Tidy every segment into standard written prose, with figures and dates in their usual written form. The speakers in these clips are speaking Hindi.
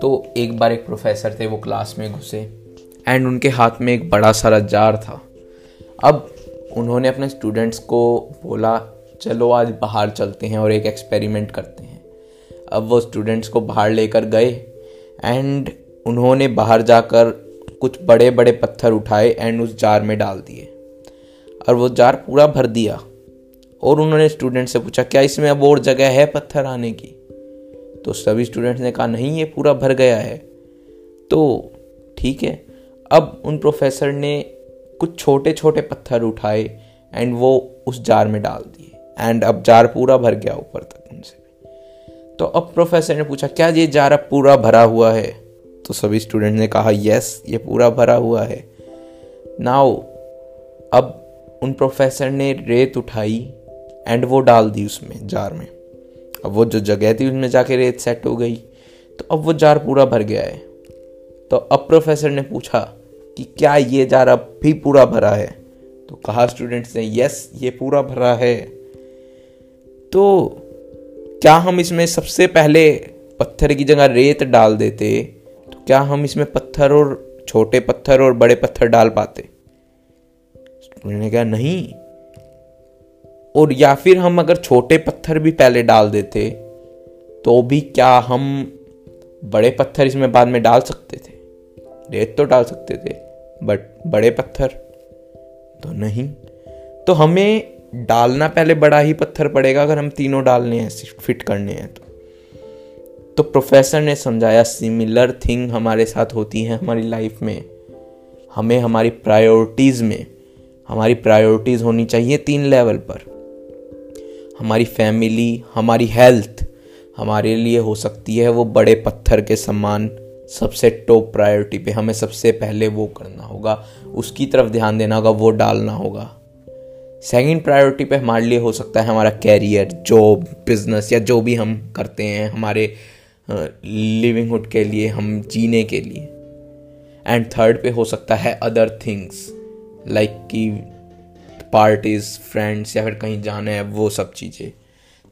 तो एक बार एक प्रोफेसर थे, वो क्लास में घुसे एंड उनके हाथ में एक बड़ा सारा जार था। अब उन्होंने अपने स्टूडेंट्स को बोला, चलो आज बाहर चलते हैं और एक एक्सपेरिमेंट करते हैं। अब वो स्टूडेंट्स को बाहर लेकर गए एंड उन्होंने बाहर जाकर कुछ बड़े बड़े पत्थर उठाए एंड उस जार में डाल दिए और वो जार पूरा भर दिया। और उन्होंने स्टूडेंट से पूछा, क्या इसमें अब और जगह है पत्थर आने की? तो सभी स्टूडेंट्स ने कहा, नहीं, ये पूरा भर गया है। तो ठीक है। अब उन प्रोफेसर ने कुछ छोटे छोटे पत्थर उठाए एंड वो उस जार में डाल दिए एंड अब जार पूरा भर गया ऊपर तक उनसे। तो अब प्रोफेसर ने पूछा, क्या ये जार अब पूरा भरा हुआ है? तो सभी स्टूडेंट ने कहा, यस, ये पूरा भरा हुआ है। नाउ अब उन प्रोफेसर ने रेत उठाई एंड वो डाल दी उसमें, जार में। अब वो जो जगह थी उसमें जाके रेत सेट हो गई, तो अब वो जार पूरा भर गया है। तो अब प्रोफेसर ने पूछा कि क्या ये जार अब भी पूरा भरा है? तो कहा स्टूडेंट्स ने, यस, ये पूरा भरा है। तो क्या हम इसमें सबसे पहले पत्थर की जगह रेत डाल देते तो क्या हम इसमें पत्थर और छोटे पत्थर और बड़े पत्थर डाल पाते? स्टूडेंट ने कहा, नहीं। और या फिर हम अगर छोटे पत्थर भी पहले डाल देते तो भी क्या हम बड़े पत्थर इसमें बाद में डाल सकते थे? रेत तो डाल सकते थे, बट बड़े पत्थर तो नहीं। तो हमें डालना पहले बड़ा ही पत्थर पड़ेगा अगर हम तीनों डालने हैं, फिट करने हैं। तो प्रोफेसर ने समझाया, सिमिलर थिंग हमारे साथ होती है हमारी लाइफ में। हमें हमारी प्रायोरिटीज़ में, हमारी प्रायोरिटीज़ होनी चाहिए 3 लेवल पर। हमारी फैमिली, हमारी हेल्थ हमारे लिए हो सकती है वो बड़े पत्थर के समान सबसे टॉप प्रायोरिटी पे। हमें सबसे पहले वो करना होगा, उसकी तरफ ध्यान देना होगा, वो डालना होगा। सेकंड प्रायोरिटी पे हमारे लिए हो सकता है हमारा कैरियर, जॉब, बिजनेस या जो भी हम करते हैं हमारे लिविंगहुड के लिए, हम जीने के लिए। एंड थर्ड पे हो सकता है अदर थिंग्स लाइक कि पार्टीज़, फ्रेंड्स या फिर कहीं जाना है, वो सब चीज़ें।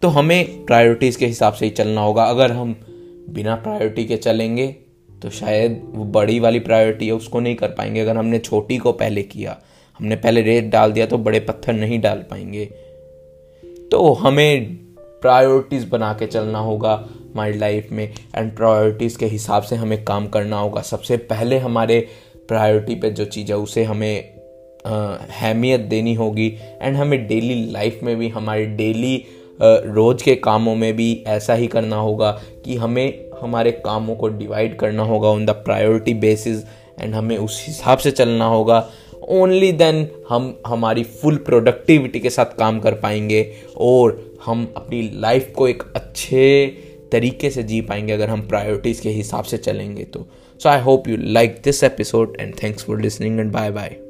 तो हमें प्रायोरिटीज़ के हिसाब से ही चलना होगा। अगर हम बिना प्रायोरिटी के चलेंगे तो शायद वो बड़ी वाली प्रायोरिटी है उसको नहीं कर पाएंगे। अगर हमने छोटी को पहले किया, हमने पहले रेत डाल दिया, तो बड़े पत्थर नहीं डाल पाएंगे। तो हमें प्रायोरिटीज़ बना के चलना होगा हमारी लाइफ में एंड प्रायोरिटीज़ के हिसाब से हमें काम करना होगा। सबसे पहले हमारे प्रायोरिटी पे जो चीज़ है उसे हमें अहमियत देनी होगी एंड हमें डेली लाइफ में भी, हमारे डेली रोज़ के कामों में भी ऐसा ही करना होगा कि हमें हमारे कामों को डिवाइड करना होगा on the priority basis and हमें उस हिसाब से चलना होगा। ओनली देन हम हमारी फुल प्रोडक्टिविटी के साथ काम कर पाएंगे और हम अपनी लाइफ को एक अच्छे तरीके से जी पाएंगे अगर हम प्रायोरिटीज़ के हिसाब से चलेंगे तो। So I hope you like this episode and thanks for listening and bye bye.